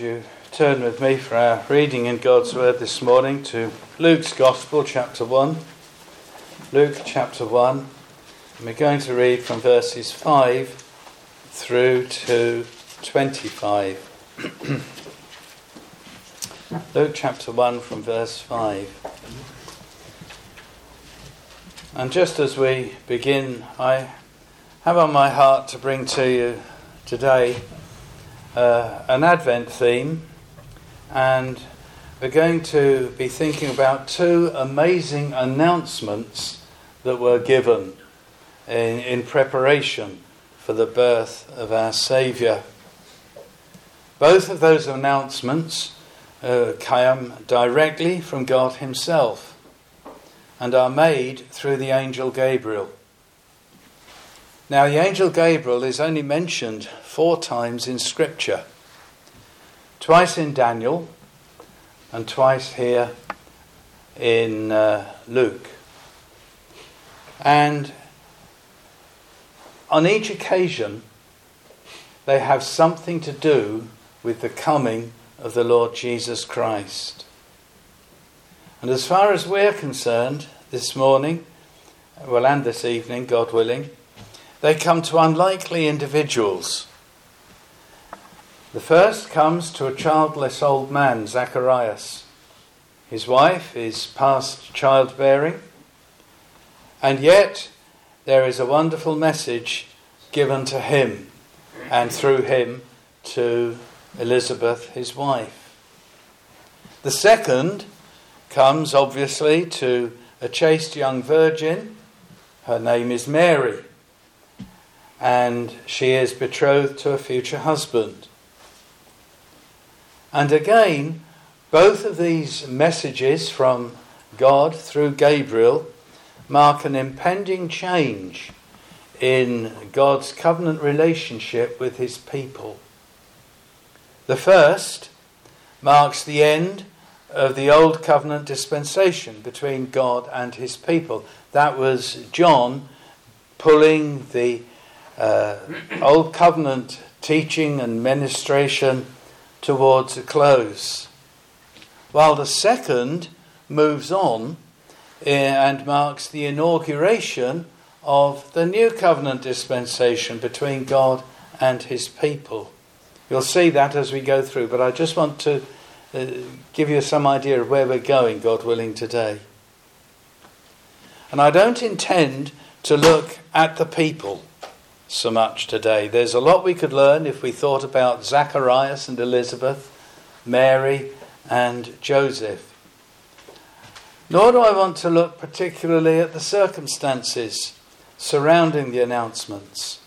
You turn with me for our reading in God's Word this morning to Luke's Gospel, chapter 1. Luke, chapter 1. And we're going to read from verses 5 through to 25. Luke, chapter 1, from verse 5. And just as we begin, I have on my heart to bring to you today an Advent theme, and we're going to be thinking about two amazing announcements that were given in preparation for the birth of our Saviour. Both of those announcements came directly from God Himself and are made through the angel Gabriel. Now, the angel Gabriel is only mentioned 4 times in Scripture. Twice in Daniel and twice here in Luke. And on each occasion, they have something to do with the coming of the Lord Jesus Christ. And as far as we're concerned this morning, well, and this evening, God willing, they come to unlikely individuals. The first comes to a childless old man, Zacharias. His wife is past childbearing, and yet there is a wonderful message given to him, and through him to Elizabeth, his wife. The second comes, obviously, to a chaste young virgin. Her name is Mary, and she is betrothed to a future husband. And again, both of these messages from God through Gabriel mark an impending change in God's covenant relationship with his people. The first marks the end of the old covenant dispensation between God and his people. That was John pulling the Old Covenant teaching and ministration towards a close, while the second moves on and marks the inauguration of the New Covenant dispensation between God and his people. You'll see that as we go through, but I just want to give you some idea of where we're going, God willing, today. And I don't intend to look at the people so much today. There's a lot we could learn if we thought about Zacharias and Elizabeth, Mary and Joseph. Nor do I want to look particularly at the circumstances surrounding the announcements,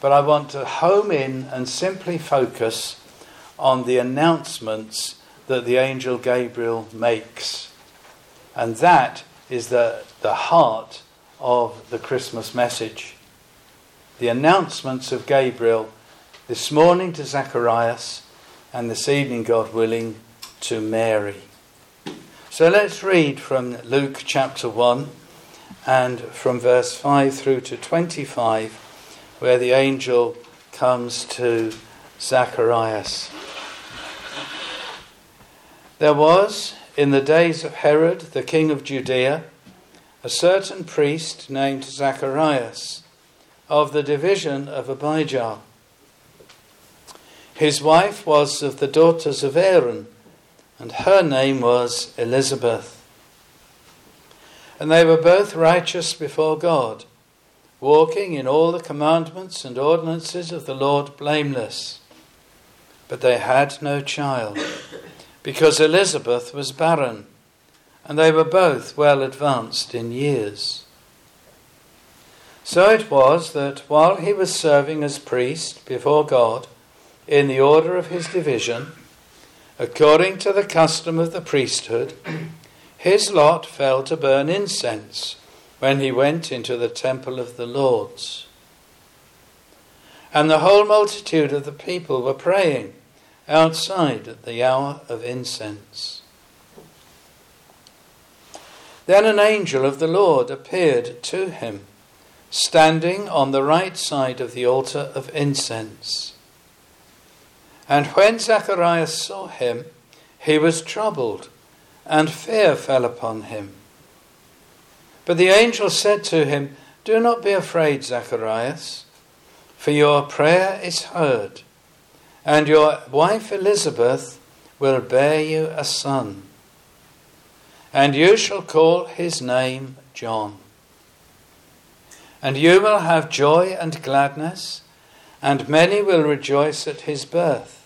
but I want to home in and simply focus on the announcements that the angel Gabriel makes. And that is the heart of the Christmas message. The announcements of Gabriel this morning to Zacharias and this evening, God willing, to Mary. So let's read from Luke chapter 1 and from verse 5 through to 25, where the angel comes to Zacharias. There was, in the days of Herod, the king of Judea, a certain priest named Zacharias, of the division of Abijah. His wife was of the daughters of Aaron, and her name was Elizabeth. And they were both righteous before God, walking in all the commandments and ordinances of the Lord blameless. But they had no child, because Elizabeth was barren, and they were both well advanced in years. So it was that while he was serving as priest before God, in the order of his division, according to the custom of the priesthood, his lot fell to burn incense when he went into the temple of the Lord's. And the whole multitude of the people were praying outside at the hour of incense. Then an angel of the Lord appeared to him, standing on the right side of the altar of incense. And when Zacharias saw him, he was troubled, and fear fell upon him. But the angel said to him, "Do not be afraid, Zacharias, for your prayer is heard, and your wife Elizabeth will bear you a son, and you shall call his name John. And you will have joy and gladness, and many will rejoice at his birth.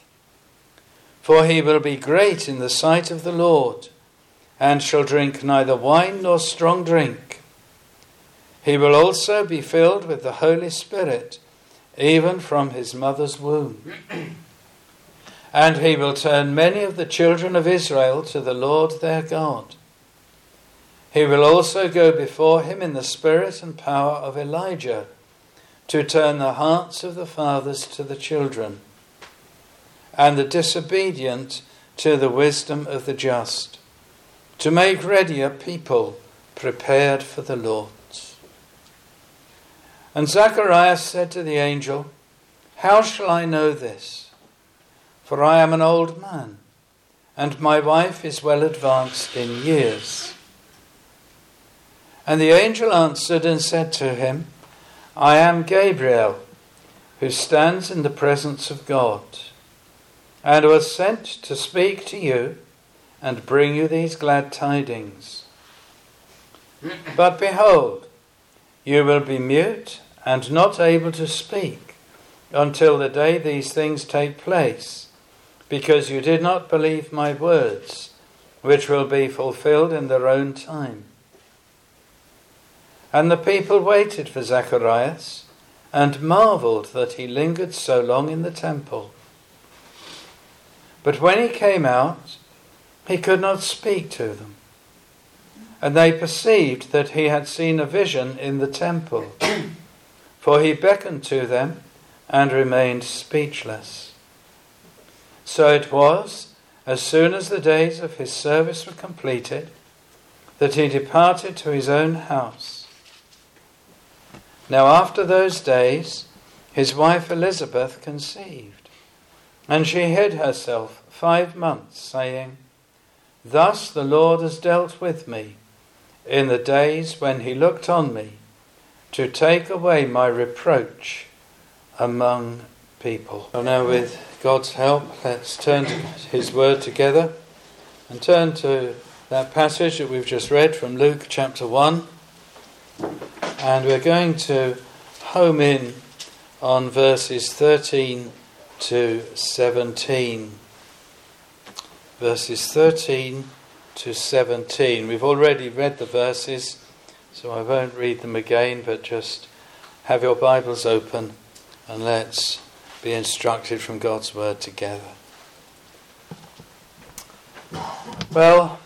For he will be great in the sight of the Lord, and shall drink neither wine nor strong drink. He will also be filled with the Holy Spirit, even from his mother's womb. And he will turn many of the children of Israel to the Lord their God. He will also go before him in the spirit and power of Elijah, to turn the hearts of the fathers to the children, and the disobedient to the wisdom of the just, to make ready a people prepared for the Lord." And Zacharias said to the angel, "How shall I know this? For I am an old man, and my wife is well advanced in years." And the angel answered and said to him, "I am Gabriel, who stands in the presence of God, and was sent to speak to you and bring you these glad tidings. But behold, you will be mute and not able to speak until the day these things take place, because you did not believe my words, which will be fulfilled in their own time." And the people waited for Zacharias and marveled that he lingered so long in the temple. But when he came out, he could not speak to them. And they perceived that he had seen a vision in the temple, for he beckoned to them and remained speechless. So it was, as soon as the days of his service were completed, that he departed to his own house. Now after those days, his wife Elizabeth conceived, and she hid herself 5 months, saying, "Thus the Lord has dealt with me in the days when he looked on me to take away my reproach among people." So now, with God's help, let's turn to his word together and turn to that passage that we've just read from Luke chapter 1. And we're going to home in on verses 13 to 17. Verses 13 to 17. We've already read the verses, so I won't read them again, but just have your Bibles open and let's be instructed from God's word together. Well,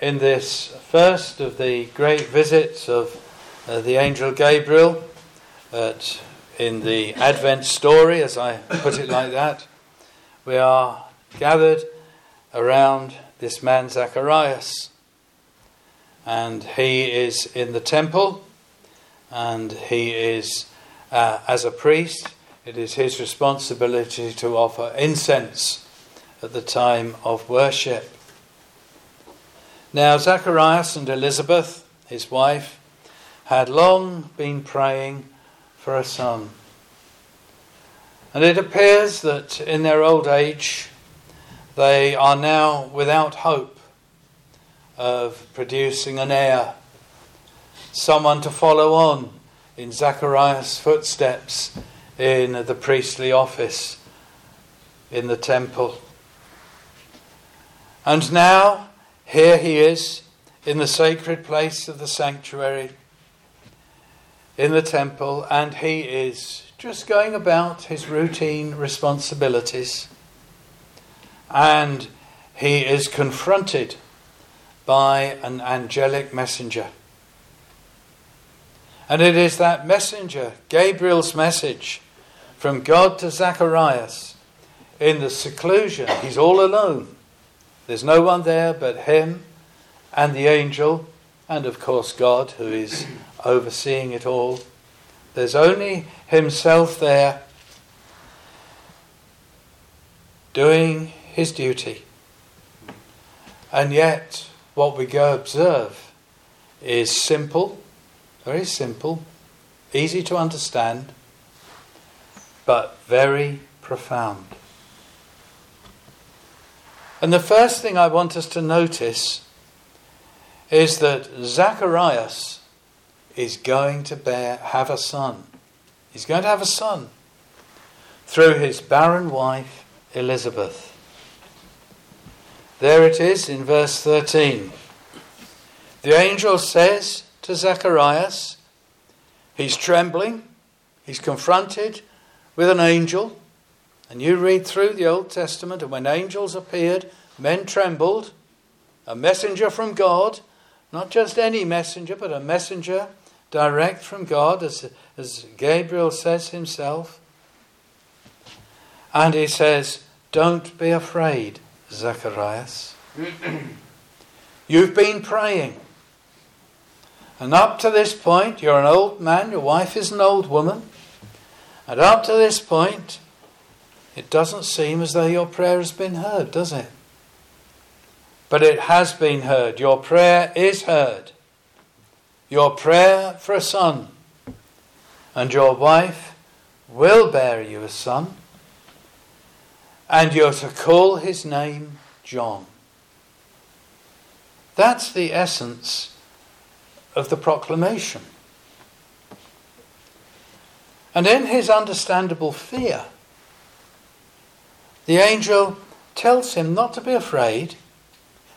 in this first of the great visits of the angel Gabriel in the Advent story, as I put it like that, we are gathered around this man Zacharias, and he is in the temple, and he is, as a priest, it is his responsibility to offer incense at the time of worship. Now Zacharias and Elizabeth, his wife, had long been praying for a son. And it appears that in their old age they are now without hope of producing an heir, someone to follow on in Zacharias' footsteps in the priestly office in the temple. And now here he is in the sacred place of the sanctuary, in the temple, and he is just going about his routine responsibilities, and he is confronted by an angelic messenger. And it is that messenger, Gabriel's message from God to Zacharias, in the seclusion. He's all alone. There's no one there but him and the angel, and of course God, who is overseeing it all. There's only himself there. doing his duty. And yet, what we go observe is simple, very simple, easy to understand, but very profound. And the first thing I want us to notice is that Zacharias is going to have a son. He's going to have a son through his barren wife, Elizabeth. There it is in verse 13. The angel says to Zacharias, he's trembling, he's confronted with an angel. And you read through the Old Testament, and when angels appeared, men trembled. A messenger from God, not just any messenger, but a messenger direct from God, as Gabriel says himself. And he says, don't be afraid, Zacharias. You've been praying. And up to this point, you're an old man, your wife is an old woman. And up to this point, it doesn't seem as though your prayer has been heard, does it? But it has been heard. Your prayer is heard. Your prayer for a son. And your wife will bear you a son. And you're to call his name John. That's the essence of the proclamation. And in his understandable fear, the angel tells him not to be afraid.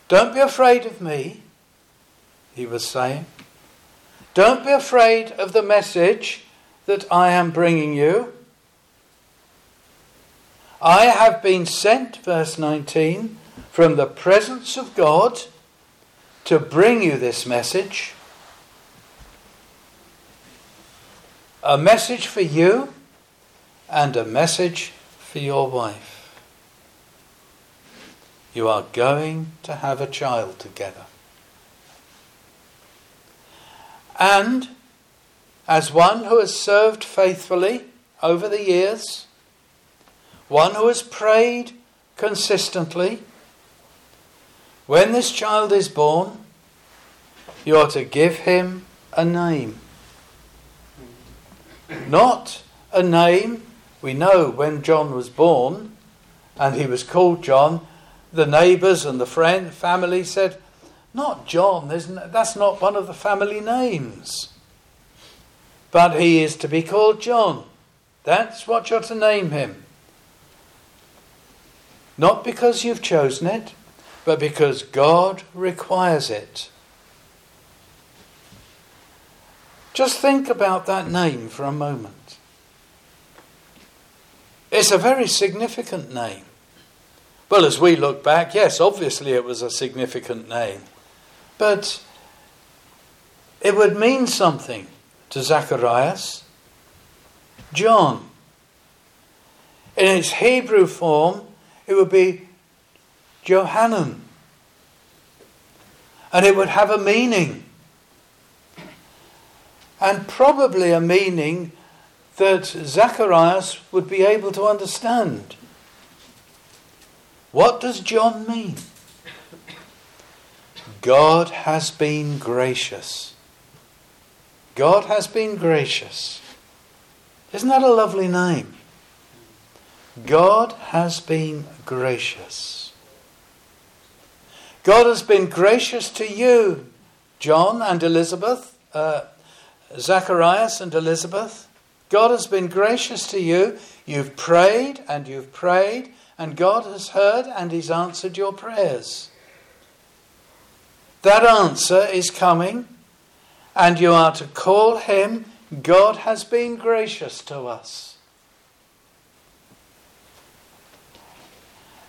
Don't be afraid of me, he was saying. Don't be afraid of the message that I am bringing you. I have been sent, verse 19, from the presence of God to bring you this message. A message for you and a message for your wife. You are going to have a child together. And as one who has served faithfully over the years, one who has prayed consistently, when this child is born, you are to give him a name. Not a name, we know when John was born and he was called John, the neighbours and the family said, not John, that's not one of the family names. But he is to be called John. That's what you're to name him. Not because you've chosen it, but because God requires it. Just think about that name for a moment. It's a very significant name. Well, as we look back, yes, obviously it was a significant name. But it would mean something to Zacharias. John. In its Hebrew form, it would be Johanan. And it would have a meaning. And probably a meaning that Zacharias would be able to understand. What does John mean? God has been gracious. God has been gracious. Isn't that a lovely name? God has been gracious. God has been gracious to you, John and Elizabeth, Zacharias and Elizabeth. God has been gracious to you. You've prayed and you've prayed. And God has heard and he's answered your prayers. That answer is coming, and you are to call him, God has been gracious to us.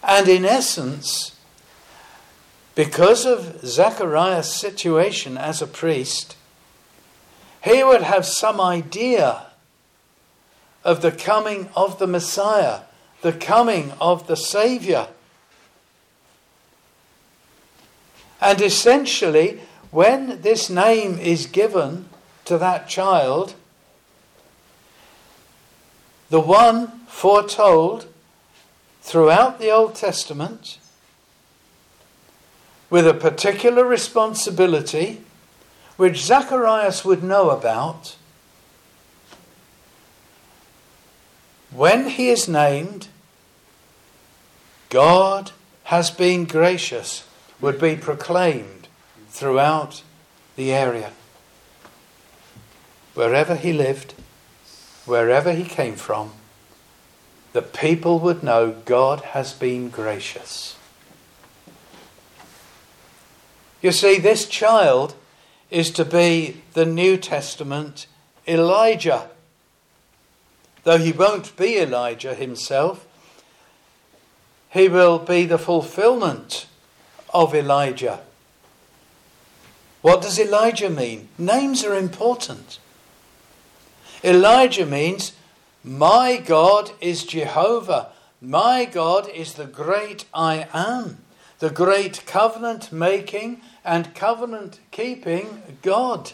And in essence, because of Zacharias' situation as a priest, he would have some idea of the coming of the Messiah, the coming of the Saviour. And essentially, when this name is given to that child, the one foretold throughout the Old Testament with a particular responsibility which Zacharias would know about. When he is named, God has been gracious, would be proclaimed throughout the area. Wherever he lived, wherever he came from, the people would know God has been gracious. You see, this child is to be the New Testament Elijah. Though he won't be Elijah himself, he will be the fulfillment of Elijah. What does Elijah mean? Names are important. Elijah means, my God is Jehovah. My God is the great I am. The great covenant-making and covenant-keeping God.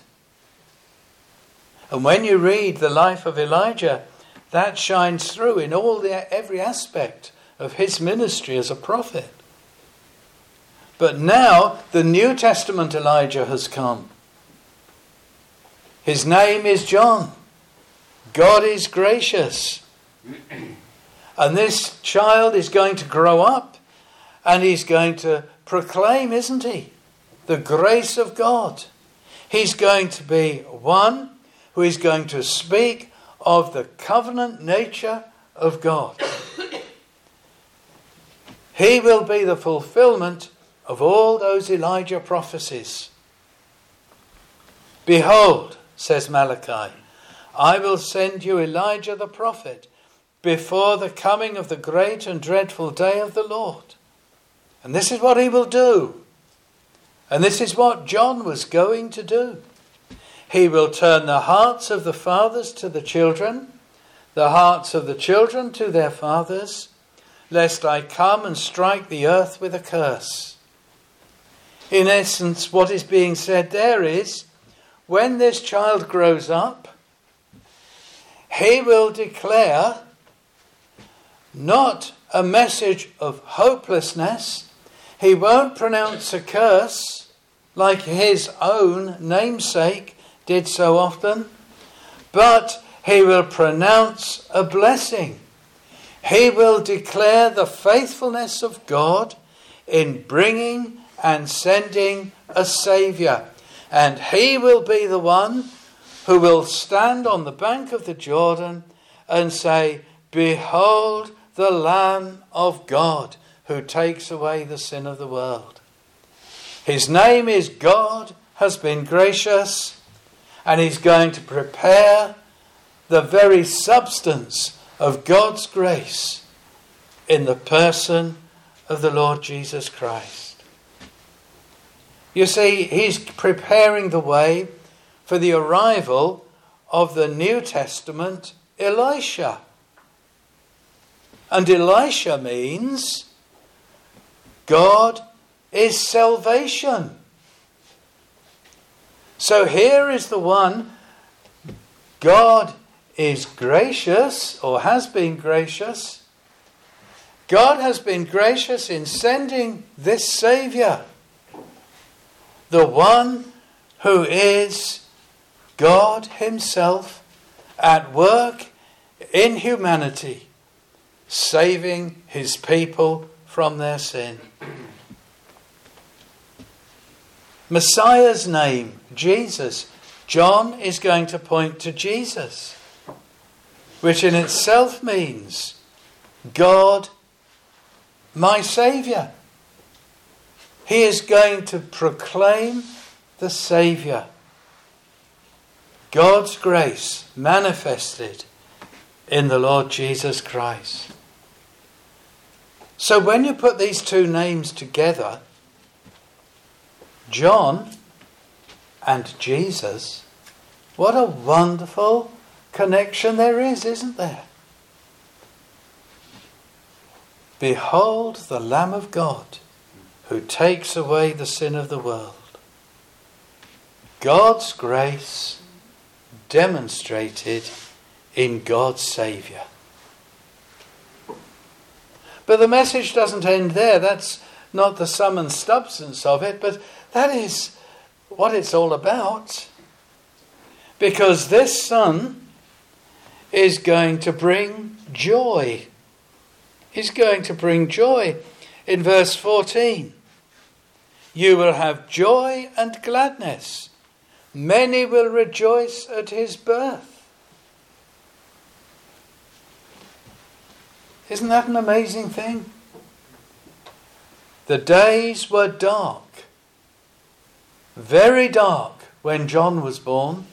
And when you read the life of Elijah, that shines through in every aspect of his ministry as a prophet. But now the New Testament Elijah has come. His name is John. God is gracious. And this child is going to grow up and he's going to proclaim, isn't he, the grace of God. He's going to be one who is going to speak of the covenant nature of God. He will be the fulfillment of all those Elijah prophecies. Behold, says Malachi, I will send you Elijah the prophet before the coming of the great and dreadful day of the Lord. And this is what he will do. And this is what John was going to do. He will turn the hearts of the fathers to the children, the hearts of the children to their fathers, lest I come and strike the earth with a curse. In essence, what is being said there is, when this child grows up, he will declare not a message of hopelessness. He won't pronounce a curse like his own namesake did so often, but he will pronounce a blessing. He will declare the faithfulness of God in bringing and sending a Saviour. And he will be the one who will stand on the bank of the Jordan and say, Behold the Lamb of God who takes away the sin of the world. His name is God has been gracious, and he's going to prepare the very substance of God's grace in the person of the Lord Jesus Christ. You see, he's preparing the way for the arrival of the New Testament Elisha. And Elisha means God is salvation. So here is the one, God is gracious, or has been gracious. God has been gracious in sending this Saviour, the one who is God himself at work in humanity, saving his people from their sin. Messiah's name, Jesus. John is going to point to Jesus, which in itself means God, my Saviour. He is going to proclaim the Saviour. God's grace manifested in the Lord Jesus Christ. So when you put these two names together, John and Jesus, what a wonderful connection there is, isn't there? Behold the Lamb of God who takes away the sin of the world. God's grace demonstrated in God's Saviour. But the message doesn't end there. That's not the sum and substance of it, but that is what it's all about. Because this son is going to bring joy. He's going to bring joy. In verse 14, you will have joy and gladness. Many will rejoice at his birth. Isn't that an amazing thing? The days were dark, very dark, when John was born.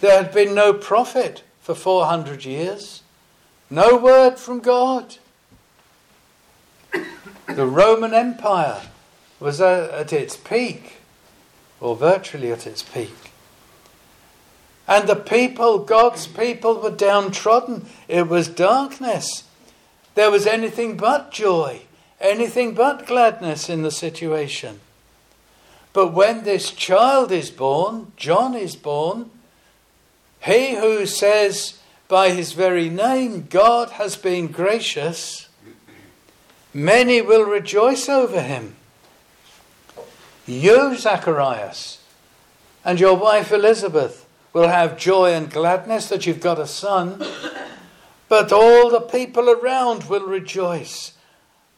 There had been no prophet for 400 years, no word from God. The Roman Empire was at its peak, or virtually at its peak. And the people, God's people, were downtrodden. It was darkness. There was anything but joy, anything but gladness in the situation. But when this child is born, John is born, he who says by his very name, God has been gracious, many will rejoice over him. You, Zacharias, and your wife Elizabeth will have joy and gladness that you've got a son. But all the people around will rejoice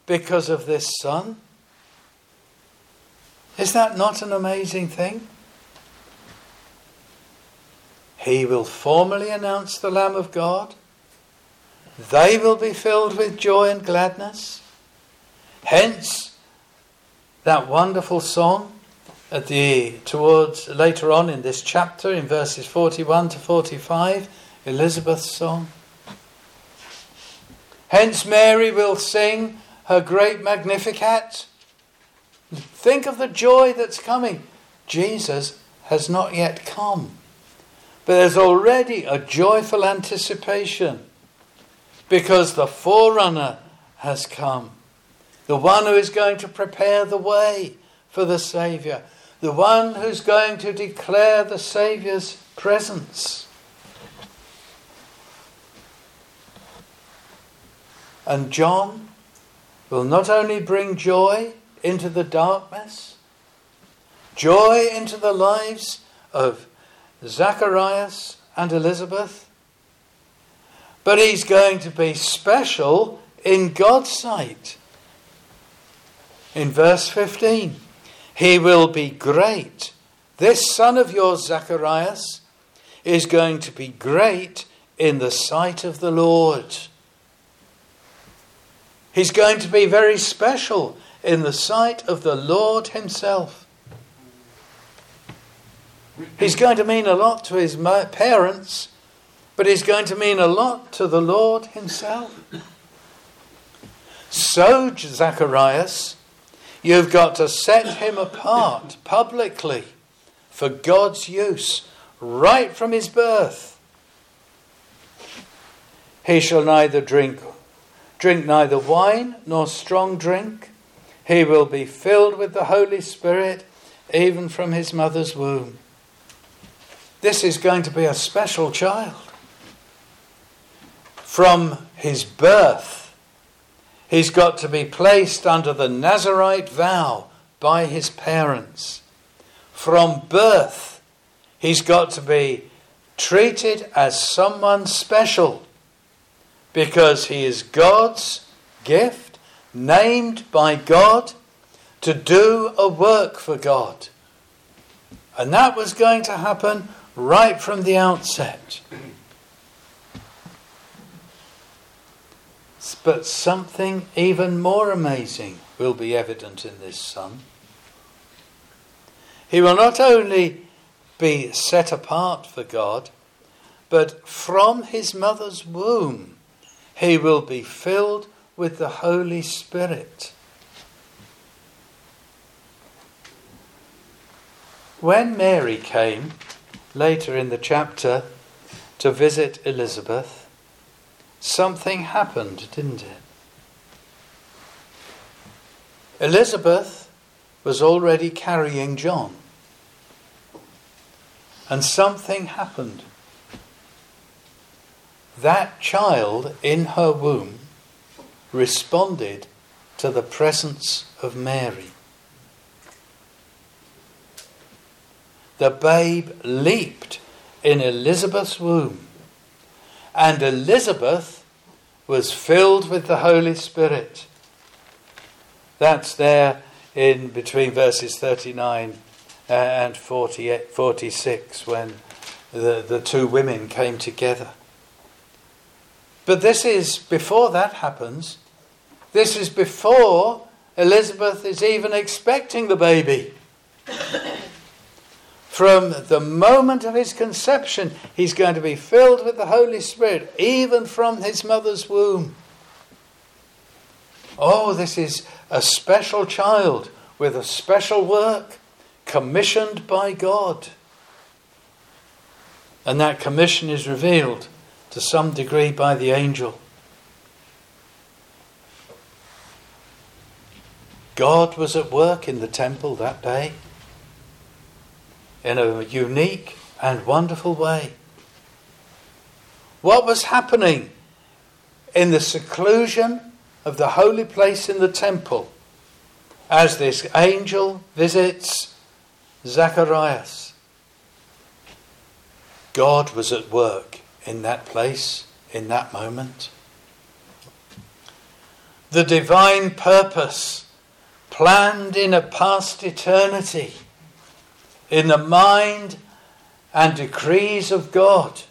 because of this son. Is that not an amazing thing? He will formally announce the Lamb of God. They will be filled with joy and gladness. Hence, that wonderful song towards later on in this chapter, in verses 41 to 45, Elizabeth's song. Hence Mary will sing her great Magnificat. Think of the joy that's coming. Jesus has not yet come. But there's already a joyful anticipation because the forerunner has come. The one who is going to prepare the way for the Saviour. The one who's going to declare the Saviour's presence. And John will not only bring joy into the darkness, joy into the lives of Zacharias and Elizabeth, but he's going to be special in God's sight. In verse 15, he will be great. This son of yours, Zacharias, is going to be great in the sight of the Lord. He's going to be very special in the sight of the Lord himself. He's going to mean a lot to his parents, but he's going to mean a lot to the Lord himself. So, Zacharias, you've got to set him apart publicly for God's use right from his birth. He shall neither drink neither wine nor strong drink. He will be filled with the Holy Spirit even from his mother's womb. This is going to be a special child. From his birth, he's got to be placed under the Nazarite vow by his parents. From birth, he's got to be treated as someone special, because he is God's gift, named by God to do a work for God. And that was going to happen right from the outset. But something even more amazing will be evident in this son. He will not only be set apart for God, but from his mother's womb, he will be filled with the Holy Spirit. When Mary came, later in the chapter, to visit Elizabeth, something happened, didn't it? Elizabeth was already carrying John. And something happened. That child in her womb responded to the presence of Mary. The babe leaped in Elizabeth's womb, and Elizabeth was filled with the Holy Spirit. That's there in between verses 39 and 46 when the two women came together. But this is before that happens. This is before Elizabeth is even expecting the baby. From the moment of his conception, he's going to be filled with the Holy Spirit, even from his mother's womb. Oh, this is a special child with a special work, commissioned by God. And that commission is revealed to some degree by the angel. God was at work in the temple that day, in a unique and wonderful way. What was happening in the seclusion of the holy place in the temple as this angel visits Zacharias? God was at work in that place, in that moment. The divine purpose planned in a past eternity, in the mind and decrees of God,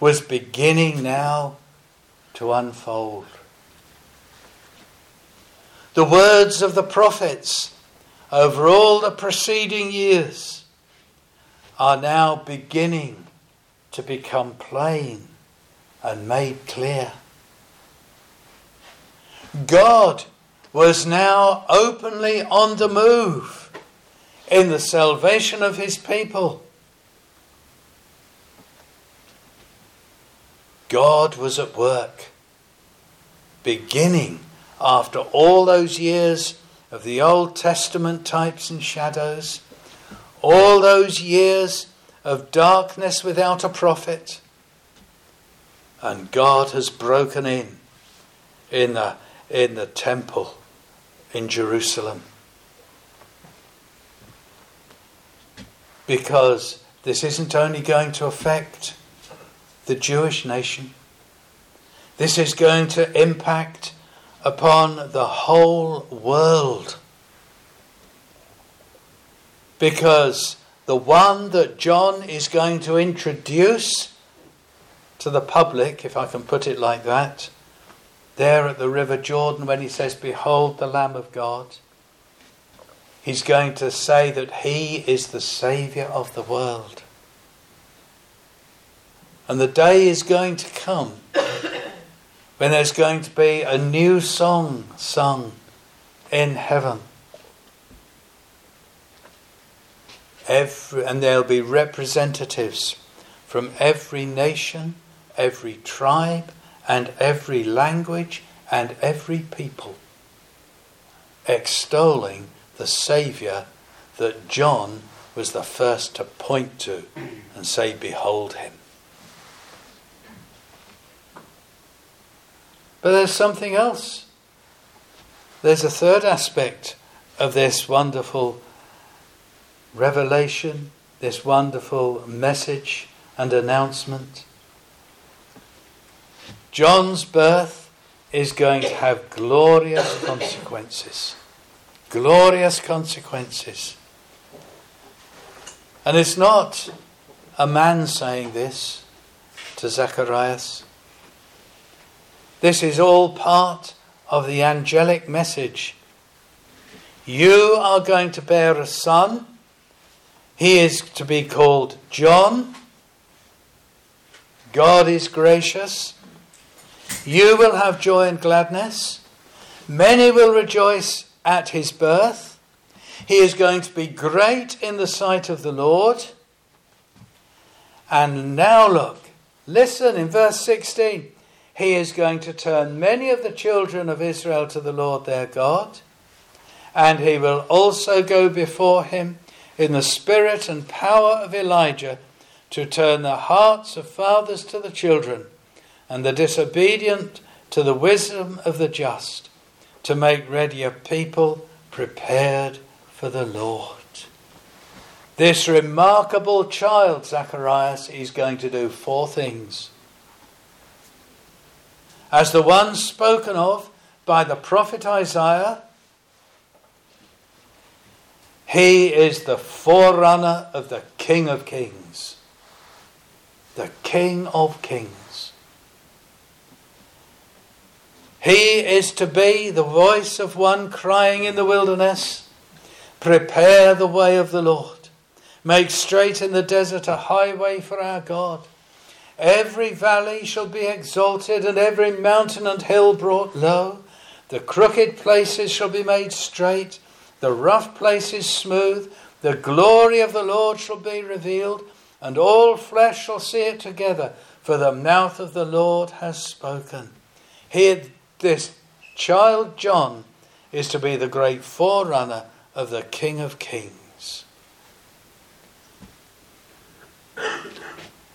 was beginning now to unfold. The words of the prophets over all the preceding years are now beginning to become plain and made clear. God was now openly on the move in the salvation of his people. God was at work, beginning after all those years of the Old Testament types and shadows, all those years of darkness without a prophet. And God has broken in the temple in Jerusalem. Because this isn't only going to affect the Jewish nation. This is going to impact upon the whole world. Because the one that John is going to introduce to the public, if I can put it like that, there at the River Jordan when he says, "Behold the Lamb of God," he's going to say that he is the Saviour of the world. And the day is going to come when there's going to be a new song sung in heaven. And there'll be representatives from every nation, every tribe, and every language, and every people, extolling the Saviour that John was the first to point to and say, "Behold him." But there's something else. There's a third aspect of this wonderful revelation, this wonderful message and announcement. John's birth is going to have glorious consequences. Glorious consequences. And it's not a man saying this to Zacharias. This is all part of the angelic message. You are going to bear a son. He is to be called John. God is gracious. You will have joy and gladness. Many will rejoice at his birth. He is going to be great in the sight of the Lord. And now look, listen in verse 16. He is going to turn many of the children of Israel to the Lord their God, and he will also go before him in the spirit and power of Elijah to turn the hearts of fathers to the children and the disobedient to the wisdom of the just, to make ready a people prepared for the Lord. This remarkable child, Zacharias, is going to do four things. As the one spoken of by the prophet Isaiah, he is the forerunner of the King of Kings. The King of Kings. He is to be the voice of one crying in the wilderness, prepare the way of the Lord. Make straight in the desert a highway for our God. Every valley shall be exalted, and every mountain and hill brought low. The crooked places shall be made straight, the rough places smooth. The glory of the Lord shall be revealed, and all flesh shall see it together, for the mouth of the Lord has spoken. Here, this child John is to be the great forerunner of the King of Kings.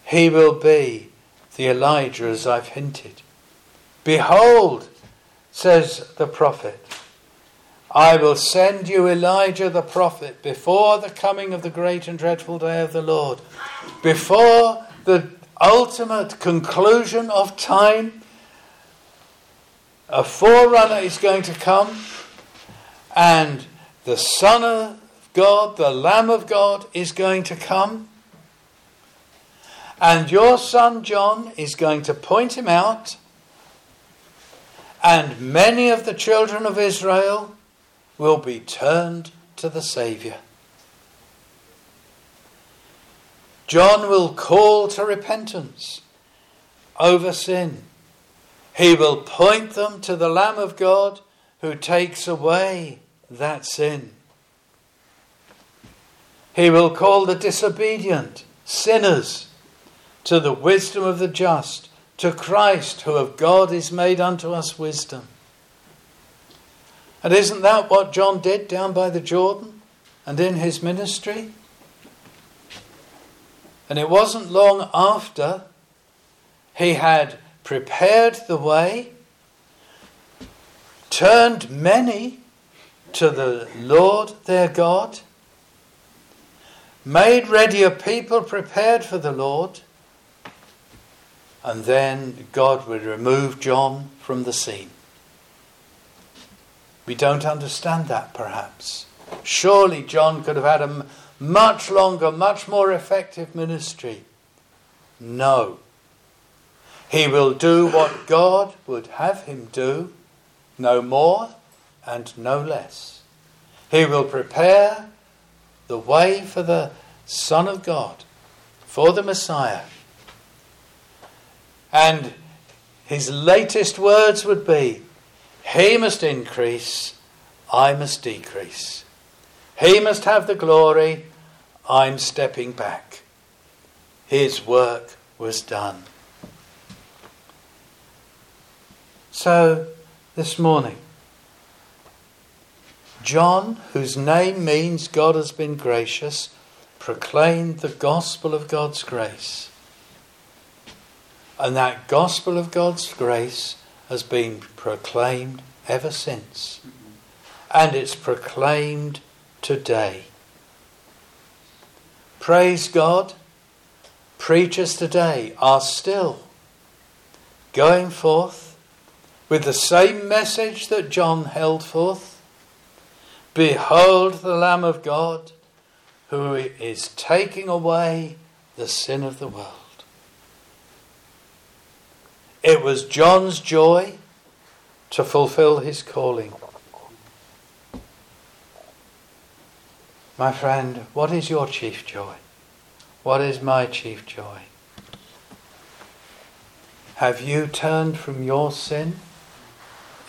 He will be the Elijah, as I've hinted. Behold, says the prophet, I will send you Elijah the prophet before the coming of the great and dreadful day of the Lord. Before the ultimate conclusion of time, a forerunner is going to come, and the Son of God, the Lamb of God, is going to come. And your son John is going to point him out, and many of the children of Israel will be turned to the Saviour. John will call to repentance over sin. He will point them to the Lamb of God who takes away that sin. He will call the disobedient sinners to the wisdom of the just, to Christ, who of God is made unto us wisdom. And isn't that what John did down by the Jordan and in his ministry? And it wasn't long after he had prepared the way, turned many to the Lord their God, made ready a people prepared for the Lord, and then God would remove John from the scene. We don't understand that, perhaps. Surely John could have had a much longer, much more effective ministry. No. He will do what God would have him do, no more and no less. He will prepare the way for the Son of God, for the Messiah. And his latest words would be, he must increase, I must decrease. He must have the glory, I'm stepping back. His work was done. So, this morning, John, whose name means God has been gracious, proclaimed the gospel of God's grace. And that gospel of God's grace has been proclaimed ever since. And it's proclaimed today. Praise God, preachers today are still going forth with the same message that John held forth. Behold the Lamb of God, who is taking away the sin of the world. It was John's joy to fulfill his calling. My friend, what is your chief joy? What is my chief joy? Have you turned from your sin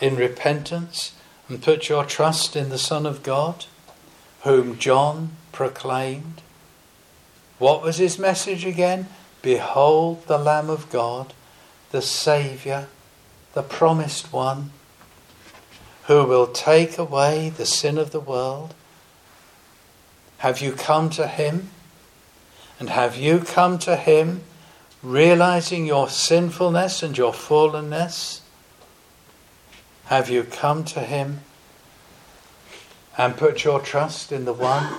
in repentance and put your trust in the Son of God, whom John proclaimed? What was his message again? Behold the Lamb of God, the Saviour, the promised one, who will take away the sin of the world. Have you come to him? And have you come to him realizing your sinfulness and your fallenness? Have you come to him and put your trust in the one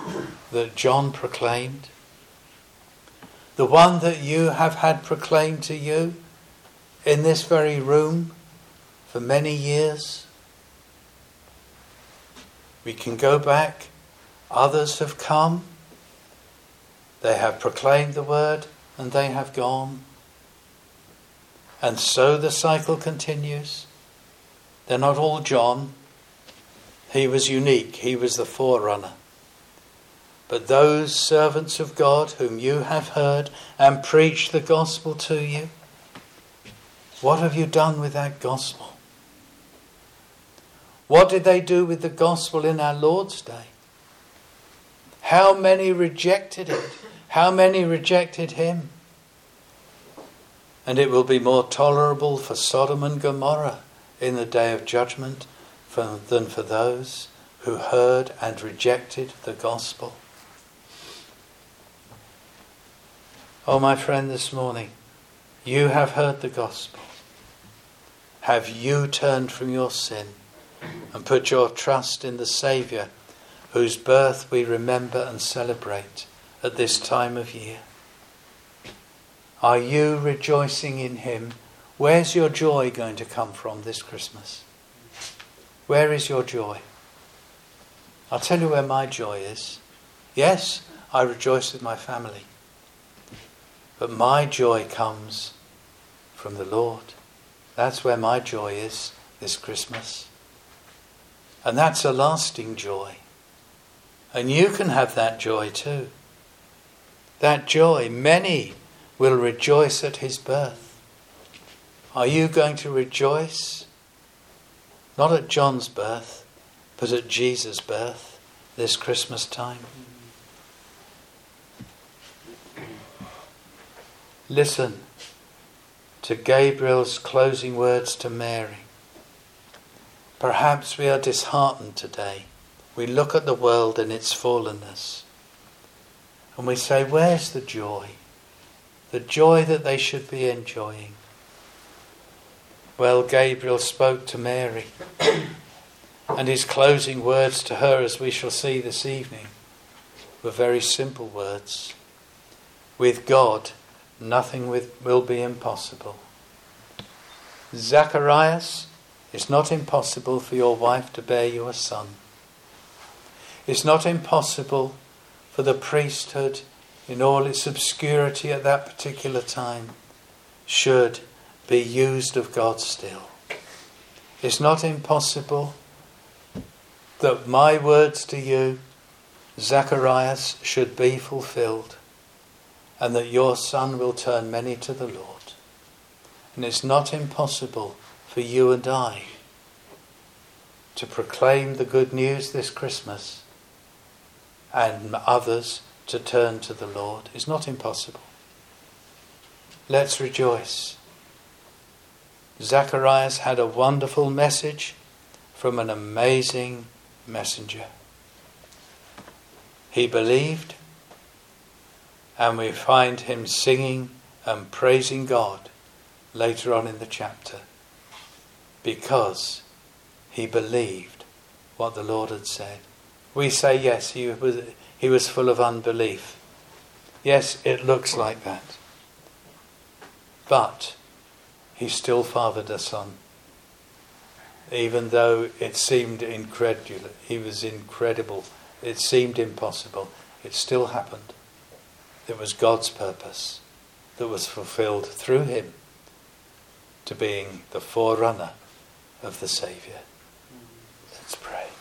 that John proclaimed? The one that you have had proclaimed to you in this very room for many years? We can go back. Others have come. They have proclaimed the word and they have gone. And so the cycle continues. They're not all John. He was unique. He was the forerunner. But those servants of God whom you have heard and preached the gospel to you, what have you done with that gospel? What did they do with the gospel in our Lord's day? How many rejected it? How many rejected him? And it will be more tolerable for Sodom and Gomorrah in the day of judgment than for those who heard and rejected the gospel. Oh, my friend, this morning, you have heard the gospel. Have you turned from your sin and put your trust in the Saviour whose birth we remember and celebrate at this time of year? Are you rejoicing in him? Where's your joy going to come from this Christmas? Where is your joy? I'll tell you where my joy is. Yes, I rejoice with my family. But my joy comes from the Lord. That's where my joy is this Christmas. And that's a lasting joy. And you can have that joy too. That joy, many will rejoice at his birth. Are you going to rejoice? Not at John's birth, but at Jesus' birth this Christmas time. Listen to Gabriel's closing words to Mary. Perhaps we are disheartened today. We look at the world and its fallenness. And we say, where's the joy? The joy that they should be enjoying. Well, Gabriel spoke to Mary. And his closing words to her, as we shall see this evening, were very simple words. With God, nothing will be impossible. Zacharias, it's not impossible for your wife to bear you a son. It's not impossible for the priesthood, in all its obscurity at that particular time, should be used of God still. It's not impossible that my words to you, Zacharias, should be fulfilled, and that your son will turn many to the Lord. And it's not impossible for you and I to proclaim the good news this Christmas and others to turn to the Lord. It's not impossible. Let's rejoice. Zacharias had a wonderful message from an amazing messenger. He believed. And we find him singing and praising God later on in the chapter, because he believed what the Lord had said. We say, yes, he was full of unbelief. Yes, it looks like that. But he still fathered a son, even though it seemed incredible. He was incredible. It seemed impossible. It still happened. It was God's purpose that was fulfilled through him to being the forerunner of the Saviour. Let's pray.